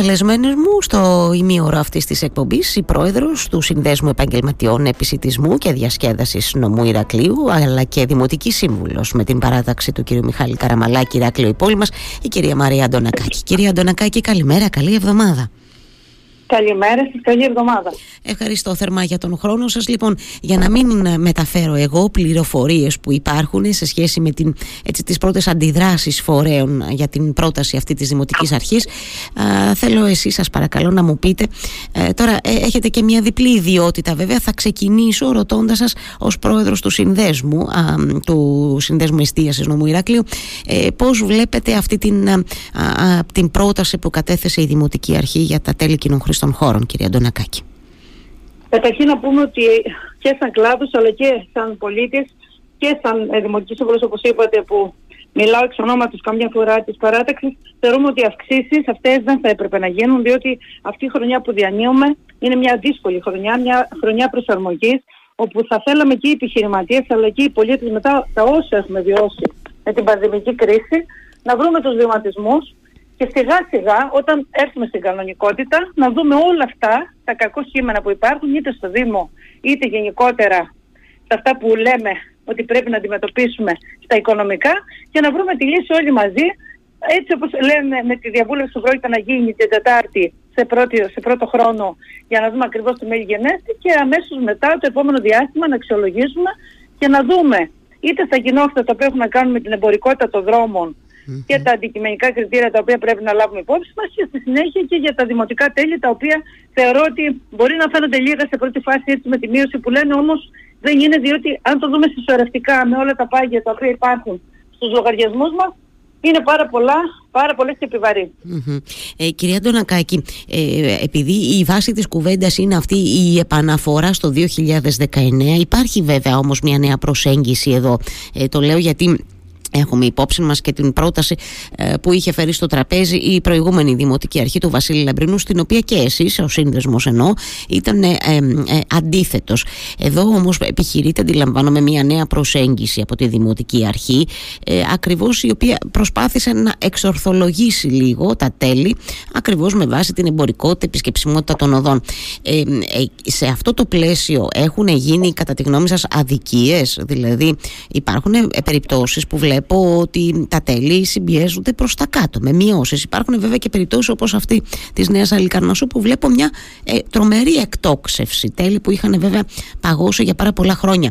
Καλεσμένες μου στο ημίωρο αυτής της εκπομπής, η πρόεδρος του Συνδέσμου Επαγγελματιών Επισιτισμού και Διασκέδασης Νομού Ηρακλείου, αλλά και δημοτική σύμβουλος με την παράταξη του κ. Μιχάλη Καραμαλάκη, Ηράκλειο η πόλη μας, η κυρία Μαρία Αντωνακάκη. Κυρία Αντωνακάκη, καλημέρα, καλή εβδομάδα. Καλημέρα σας, καλή εβδομάδα. Ευχαριστώ θερμά για τον χρόνο σας. Λοιπόν, για να μην μεταφέρω εγώ πληροφορίες που υπάρχουν σε σχέση με τις πρώτες αντιδράσεις φορέων για την πρόταση αυτή της Δημοτικής Αρχής, θέλω εσείς, σας παρακαλώ, να μου πείτε. Τώρα έχετε και μια διπλή ιδιότητα, βέβαια. Θα ξεκινήσω ρωτώντας σας, ως πρόεδρος του Συνδέσμου, Εστίασης Νομού Ηρακλείου, πώς βλέπετε αυτή την πρόταση που κατέθεσε η Δημοτική Αρχή για τα τέλη κοινόχρηστων των χώρων, κυρία Αντωνακάκη? Καταρχήν να πούμε ότι και σαν κλάδος αλλά και σαν πολίτες και σαν δημοτική σύμβουλος, όπως είπατε, που μιλάω εξ ονόματος καμιά φορά της παράταξης, θεωρούμε ότι οι αυξήσεις αυτές δεν θα έπρεπε να γίνουν, διότι αυτή η χρονιά που διανύουμε είναι μια δύσκολη χρονιά, μια χρονιά προσαρμογής, όπου θα θέλαμε και οι επιχειρηματίες αλλά και οι πολίτες, μετά τα όσα έχουμε βιώσει με την πανδημική κρίση, να βρούμε τους βηματισμούς. Και σιγά σιγά, όταν έρθουμε στην κανονικότητα, να δούμε όλα αυτά τα κακό κείμενα που υπάρχουν, είτε στο Δήμο, είτε γενικότερα σε αυτά που λέμε ότι πρέπει να αντιμετωπίσουμε στα οικονομικά, και να βρούμε τη λύση όλοι μαζί, έτσι όπως λέμε με τη διαβούλευση που πρόκειται να γίνει την Τετάρτη σε πρώτο χρόνο, για να δούμε ακριβώς το μελιγενέστη, και αμέσως μετά, το επόμενο διάστημα, να αξιολογήσουμε και να δούμε είτε στα κοινόχρηστα που έχουν να κάνουν με την εμπορικότητα των δρόμων και τα αντικειμενικά κριτήρια τα οποία πρέπει να λάβουμε υπόψη μας, και στη συνέχεια και για τα δημοτικά τέλη, τα οποία θεωρώ ότι μπορεί να φαίνονται λίγα σε πρώτη φάση, έτσι με τη μείωση που λένε, όμως δεν είναι, διότι αν το δούμε συσσωρευτικά με όλα τα πάγια τα οποία υπάρχουν στους λογαριασμούς μας, είναι πάρα πολλά, πάρα πολλές και επιβαρύνσεις. Κυρία Αντωνακάκη, επειδή η βάση της κουβέντας είναι αυτή η επαναφορά στο 2019, υπάρχει βέβαια όμως μια νέα προσέγγιση εδώ. Το λέω γιατί έχουμε υπόψη μας και την πρόταση που είχε φέρει στο τραπέζι η προηγούμενη Δημοτική Αρχή του Βασίλη Λαμπρινού, στην οποία και εσείς, ο σύνδεσμος εννοώ, ήταν αντίθετος. Εδώ όμως επιχειρείται, αντιλαμβάνομαι, μια νέα προσέγγιση από τη Δημοτική Αρχή, ακριβώς η οποία προσπάθησε να εξορθολογήσει λίγο τα τέλη, ακριβώς με βάση την εμπορικότητα, επισκεψιμότητα των οδών. Σε αυτό το πλαίσιο έχουν γίνει, κατά τη γνώμη σας, αδικίες? Δηλαδή υπάρχουν περιπτώσεις που βλέπουμε ότι τα τέλη συμπιέζονται προς τα κάτω με μειώσεις. Υπάρχουν βέβαια και περιπτώσεις όπως αυτή της Νέας Αλικαρνασσού, που βλέπω μια τρομερή εκτόξευση, τέλη που είχαν βέβαια παγώσει για πάρα πολλά χρόνια.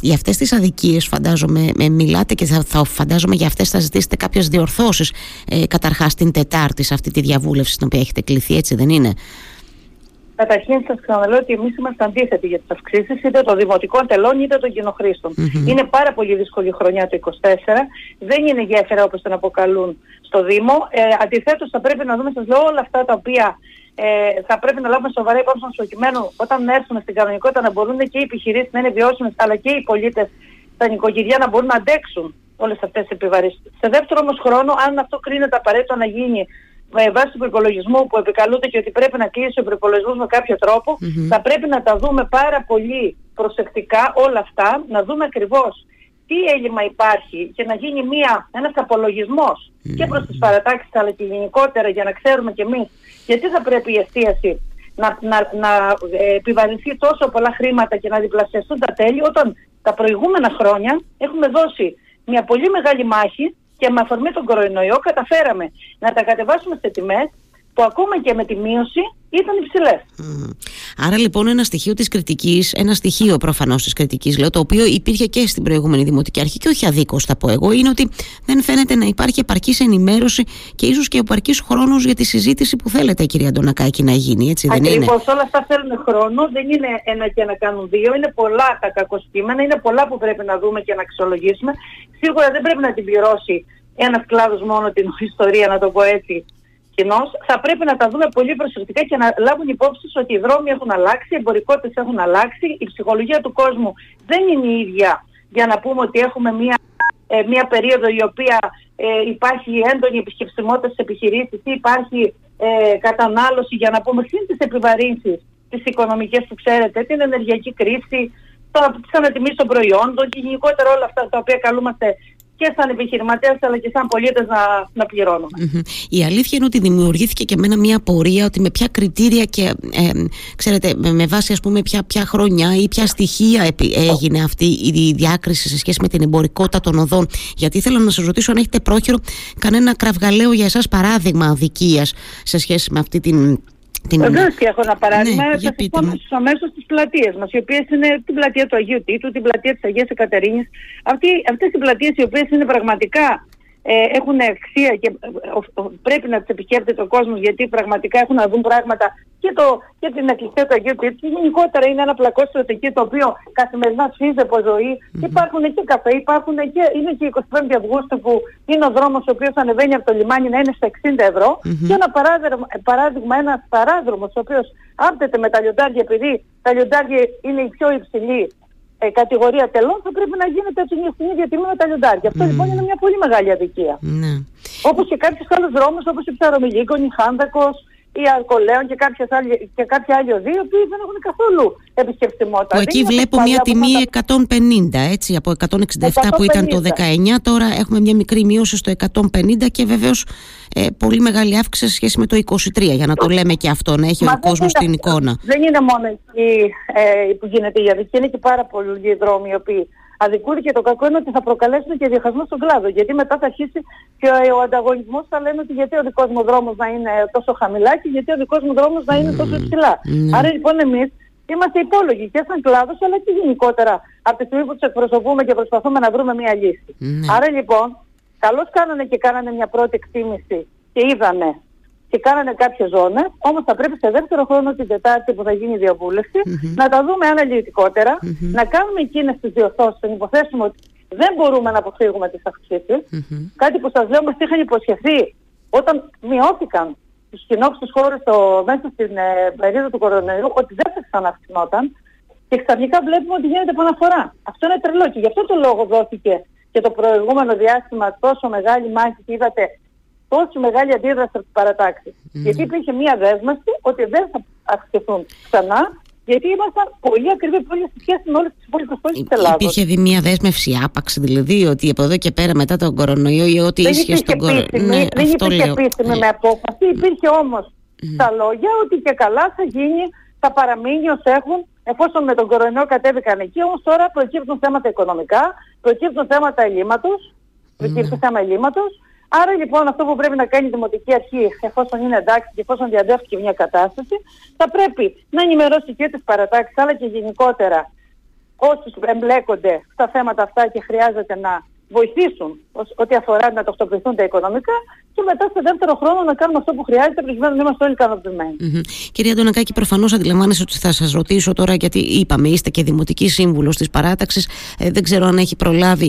Για αυτές τις αδικίες φαντάζομαι μιλάτε, και θα φαντάζομαι για αυτές θα ζητήσετε κάποιες διορθώσεις, καταρχάς την Τετάρτη σε αυτή τη διαβούλευση στην οποία έχετε κληθεί, έτσι δεν είναι? Καταρχήν, σας ξαναλέω ότι εμείς είμαστε αντίθετοι για τις αυξήσεις, είτε των δημοτικών τελών είτε των κοινοχρήστων. Είναι πάρα πολύ δύσκολη χρονιά το 2024. Δεν είναι γέφυρα, όπως τον αποκαλούν, στο Δήμο. Αντιθέτως, θα πρέπει να δούμε, σας λέω, όλα αυτά τα οποία θα πρέπει να λάβουμε σοβαρά υπόψη μας, προκειμένου όταν έρθουμε στην κανονικότητα να μπορούν και οι επιχειρήσεις να είναι βιώσιμες, αλλά και οι πολίτες, τα νοικοκυριά, να μπορούν να αντέξουν όλες αυτές τις επιβαρύνσεις. Σε δεύτερο όμως χρόνο, αν αυτό κρίνεται απαραίτητο να γίνει, με βάση του προϋπολογισμού που επικαλούνται και ότι πρέπει να κλείσει ο προϋπολογισμός με κάποιο τρόπο, θα πρέπει να τα δούμε πάρα πολύ προσεκτικά όλα αυτά, να δούμε ακριβώς τι έλλειμμα υπάρχει, και να γίνει ένας απολογισμός και προς τις παρατάξεις αλλά και γενικότερα, για να ξέρουμε κι εμείς γιατί θα πρέπει η εστίαση να επιβαρυνθεί τόσο πολλά χρήματα και να διπλασιαστούν τα τέλη, όταν τα προηγούμενα χρόνια έχουμε δώσει μια πολύ μεγάλη μάχη, και με αφορμή τον κορονοϊό καταφέραμε να τα κατεβάσουμε σε τιμές που ακόμα και με τη μείωση ήταν υψηλές. Άρα λοιπόν ένα στοιχείο της κριτικής, ένα στοιχείο προφανώς της κριτικής, λέω, το οποίο υπήρχε και στην προηγούμενη Δημοτική Αρχή, και όχι αδίκως θα πω εγώ, είναι ότι δεν φαίνεται να υπάρχει επαρκής ενημέρωση και ίσως και επαρκής χρόνος για τη συζήτηση που θέλετε, κυρία Αντωνακάκη, να γίνει, έτσι δεν είναι? Ακριβώς, όλα αυτά θέλουν χρόνο, δεν είναι ένα και να κάνουν δύο, είναι πολλά τα κακοστήμενα, είναι πολλά που πρέπει να δούμε και να αξιολογήσουμε. Σίγουρα δεν πρέπει να την πληρώσει ένας κλάδος μόνο την ιστορία, να το πω έτσι. Θα πρέπει να τα δούμε πολύ προσεκτικά και να λάβουν υπόψη ότι οι δρόμοι έχουν αλλάξει, οι εμπορικότητες έχουν αλλάξει, η ψυχολογία του κόσμου δεν είναι η ίδια, για να πούμε ότι έχουμε μια περίοδο η οποία υπάρχει έντονη επισκεψιμότητα στις επιχειρήσεις, ή υπάρχει κατανάλωση, για να πούμε, συν τις επιβαρύνσεις τις οικονομικές που ξέρετε, την ενεργειακή κρίση, τις ανατιμήσεις των προϊόντων και γενικότερα όλα αυτά τα οποία καλούμαστε και σαν επιχειρηματές αλλά και σαν πολίτες να πληρώνουμε. Η αλήθεια είναι ότι δημιουργήθηκε και εμένα μια απορία ότι με ποια κριτήρια και ξέρετε, με βάση ας πούμε ποια χρόνια ή ποια στοιχεία έγινε αυτή η διάκριση σε σχέση με την εμπορικότητα των οδών. Γιατί ήθελα να σας ρωτήσω αν έχετε πρόχειρο κανένα κραυγαλαίο για εσάς παράδειγμα αδικίας σε σχέση με αυτή την... Βεβαίως και έχω ένα παράδειγμα. Ναι, θα σας πω αμέσως στις πλατείες μας, οι οποίες είναι την πλατεία του Αγίου Τίτου, την πλατεία της Αγίας Εκατερίνης. Αυτές οι πλατείες οι οποίες είναι πραγματικά έχουν αξία και πρέπει να τις επισκέπτεται ο κόσμος, γιατί πραγματικά έχουν να δουν πράγματα και την εκκλησία του Αγίου Τίτου. Γενικότερα είναι ένα πλακό στρατηγικό το οποίο καθημερινά σφύζει από ζωή. Υπάρχουν και καφέ, είναι και 25 Αυγούστου που είναι ο δρόμος ο οποίος ανεβαίνει από το λιμάνι να είναι στα 60 ευρώ. Και ένα παράδειγμα, ένας παράδρομος ο οποίος άπτεται με τα λιοντάρια, επειδή τα λιοντάρια είναι η πιο υψηλή κατηγορία τελών, θα πρέπει να γίνεται στην ίδια τιμή με τα λιοντάρια. Αυτό λοιπόν είναι μια πολύ μεγάλη αδικία. Όπως και κάποιους άλλους δρόμους, όπως η Ψαρομιλίκων, η Χάνδακος, η Αρκολέων και κάποια άλλη οδοί, οι οποίοι δεν έχουν καθόλου επισκεπτιμότητα. Εκεί βλέπω μια τιμή 150, έτσι, από 167 που ήταν το 19, τώρα έχουμε μια μικρή μείωση στο 150 και βεβαίως πολύ μεγάλη αύξηση σε σχέση με το 23, για να το λέμε και αυτό, να έχει ο κόσμος την εικόνα. Δεν είναι μόνο εκεί που γίνεται η αδικία, είναι και πάρα πολλοί δρόμοι οι οποίοι αδικούνται, και το κακό είναι ότι θα προκαλέσουν και διχασμό στον κλάδο. Γιατί μετά θα αρχίσει και ο ανταγωνισμός, θα λένε ότι γιατί ο δικός μου δρόμος να είναι τόσο χαμηλά και γιατί ο δικός μου δρόμος να είναι τόσο υψηλά. Άρα λοιπόν εμείς είμαστε υπόλογοι και σαν κλάδος αλλά και γενικότερα από τη στιγμή που τους εκπροσωπούμε και προσπαθούμε να βρούμε μια λύση. Άρα λοιπόν καλώς κάνανε και κάνανε μια πρώτη εκτίμηση και είδανε και κάνανε κάποιες ζώνες, όμως θα πρέπει σε δεύτερο χρόνο, την Τετάρτη που θα γίνει η διαβούλευση, να τα δούμε αναλυτικότερα, να κάνουμε εκείνες τις διορθώσεις, να υποθέσουμε ότι δεν μπορούμε να αποφύγουμε τις αυξήσεις. Κάτι που σας λέω, μας είχαν υποσχεθεί όταν μειώθηκαν τους κοινόχρηστους χώρες μέσα στην περίοδο του κορονοϊού, ότι δεν θα ξαναυξηνόταν, και ξαφνικά βλέπουμε ότι γίνεται επαναφορά. Αυτό είναι τρελό και γι' αυτό το λόγο δόθηκε και το προηγούμενο διάστημα τόσο μεγάλη μάχη και είδατε τόσο μεγάλη αντίδραση από τις παρατάξεις. Γιατί υπήρχε μία δέσμευση ότι δεν θα αυξηθούν ξανά, γιατί ήμασταν πολύ ακριβή, πολύ σε σχέση με όλες τις υπόλοιπες πόλεις της Ελλάδας. Υπήρχε μία δέσμευση άπαξ, δηλαδή, ότι από εδώ και πέρα μετά τον κορονοϊό ή ό,τι ίσχυε στον κορονοϊό. Ναι, δεν υπήρχε επίσημη με απόφαση, υπήρχε όμως στα λόγια ότι και καλά θα γίνει, θα παραμείνει ως έχουν, εφόσον με τον κορονοϊό κατέβηκαν εκεί, όμως τώρα προκύπτουν θέματα οικονομικά, προκύπτουν θέματα ελλείμματος, Άρα λοιπόν αυτό που πρέπει να κάνει η Δημοτική Αρχή, εφόσον είναι εντάξει και εφόσον διαδέχτηκε μια κατάσταση, θα πρέπει να ενημερώσει και τις παρατάξεις αλλά και γενικότερα όσους εμπλέκονται στα θέματα αυτά και χρειάζεται να βοηθήσουν ό,τι αφορά να τοξοποιηθούν τα οικονομικά, και μετά στο δεύτερο χρόνο να κάνουμε αυτό που χρειάζεται προκειμένου να είμαστε όλοι ικανοποιημένοι. Κυρία Αντωνακάκη, προφανώς αντιλαμβάνεστε ότι θα σας ρωτήσω τώρα, γιατί είπαμε, είστε και Δημοτική Σύμβουλος της Παράταξης. Δεν ξέρω αν έχει προλάβει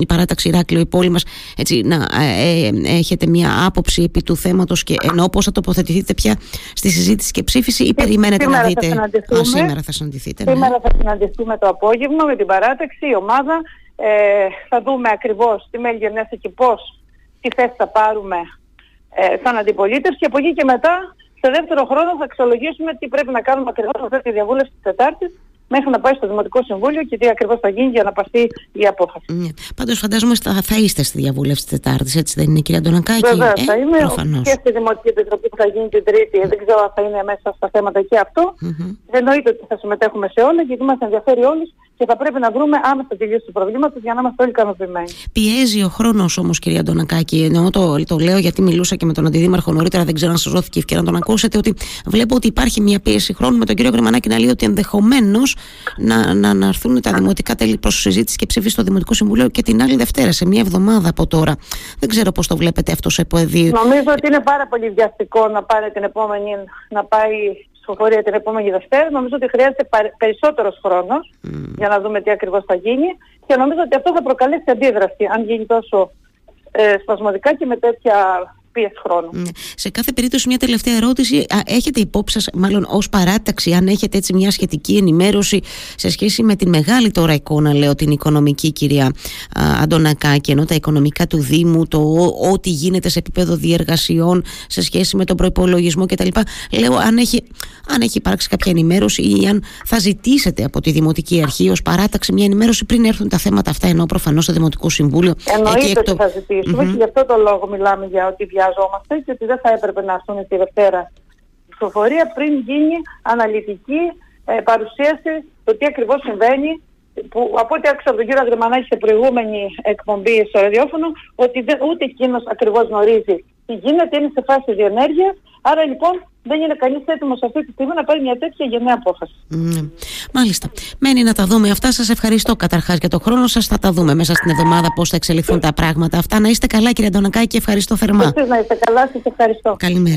η Παράταξη Ηράκλειο, η πόλη μας, έτσι, να έχετε μια άποψη επί του θέματος και εννοώ πώς θα τοποθετηθείτε πια στη συζήτηση και ψήφιση, ή περιμένετε να δείτε. Σήμερα θα συναντηθείτε. Σήμερα θα συναντηθούμε το απόγευμα με την Παράταξη, η ομάδα. Θα δούμε ακριβώς τι μέλη γενέστε και πώς, τι θέση θα πάρουμε σαν αντιπολίτευση, και από εκεί και μετά, σε δεύτερο χρόνο, θα αξιολογήσουμε τι πρέπει να κάνουμε ακριβώς αυτή τη διαβούλευση της Τετάρτης, μέχρι να πάει στο Δημοτικό Συμβούλιο και τι ακριβώς θα γίνει για να παστεί η απόφαση. Πάντως φαντάζομαι θα είστε στη διαβούλευση της Τετάρτης, έτσι δεν είναι, κυρία Αντωνακάκη? Βέβαια, θα είμαι προφανώς. Και στη Δημοτική Επιτροπή που θα γίνει την Τρίτη, δεν ξέρω αν θα είναι μέσα στα θέματα και αυτό. Εννοείται ότι θα συμμετέχουμε σε όλα, γιατί μας ενδιαφέρει όλους και θα πρέπει να βρούμε άμεσα τη λύση του προβλήματος για να είμαστε όλοι ικανοποιημένοι. Πιέζει ο χρόνος όμως, κυρία Αντωνακάκη. Εννοώ το λέω γιατί μιλούσα και με τον Αντιδήμαρχο νωρίτερα, δεν ξέρω αν σας δόθηκε η ευκαιρία να τον ακούσετε, ότι βλέπω ότι υπάρχει μια πίεση χρόνου με τον κύριο Γρυμανάκη να λέει ότι ενδεχομένως να έρθουν τα δημοτικά τέλη προς συζήτηση και ψήφιση στο Δημοτικό Συμβούλιο και την άλλη Δευτέρα, σε μια εβδομάδα από τώρα. Δεν ξέρω πώς το βλέπετε αυτό σε πεδίο. Νομίζω ότι είναι πάρα πολύ βιαστικό να πάρει την επόμενη, να πάει ψηφοφορία την επόμενη Δευτέρα. Νομίζω ότι χρειάζεται περισσότερος χρόνος για να δούμε τι ακριβώς θα γίνει, και νομίζω ότι αυτό θα προκαλέσει αντίδραση αν γίνει τόσο σπασμωδικά και με τέτοια πίεση χρόνου. Σε κάθε περίπτωση, μια τελευταία ερώτηση. Έχετε υπόψη σας, μάλλον ως παράταξη, αν έχετε έτσι μια σχετική ενημέρωση σε σχέση με την μεγάλη τώρα εικόνα, λέω, την οικονομική, κυρία Αντωνακάκη, ενώ τα οικονομικά του Δήμου, το ό,τι γίνεται σε επίπεδο διεργασιών σε σχέση με τον προϋπολογισμό κτλ. Λέω, αν έχει υπάρξει κάποια ενημέρωση ή αν θα ζητήσετε από τη Δημοτική Αρχή ως παράταξη μια ενημέρωση πριν έρθουν τα θέματα αυτά, ενώ προφανώς στο Δημοτικό Συμβούλιο. Εννοείται ότι θα ζητήσουμε και γι' αυτό το λόγο μιλάμε για ότι βιαζόμαστε και ότι δεν θα έπρεπε να έρθουν τη Δευτέρα ψηφοφορία πριν γίνει αναλυτική παρουσίαση το τι ακριβώς συμβαίνει. Που, από ό,τι άκουσα από τον κύριο Γρυμανάκη σε προηγούμενη εκπομπή στο ραδιόφωνο, ότι ούτε εκείνος ακριβώς γνωρίζει τι γίνεται, είναι σε φάση διενέργειας. Άρα λοιπόν δεν είναι κανείς έτοιμος αυτή τη στιγμή να πάρει μια τέτοια γενναία απόφαση. Μάλιστα. Μένει να τα δούμε αυτά. Σας ευχαριστώ καταρχάς για τον χρόνο σας. Θα τα δούμε μέσα στην εβδομάδα πώς θα εξελιχθούν τα πράγματα αυτά. Να είστε καλά, κύριε Αντωνακάκη, ευχαριστώ θερμά. Εσείς να είστε καλά, σας ευχαριστώ. Καλημέρα.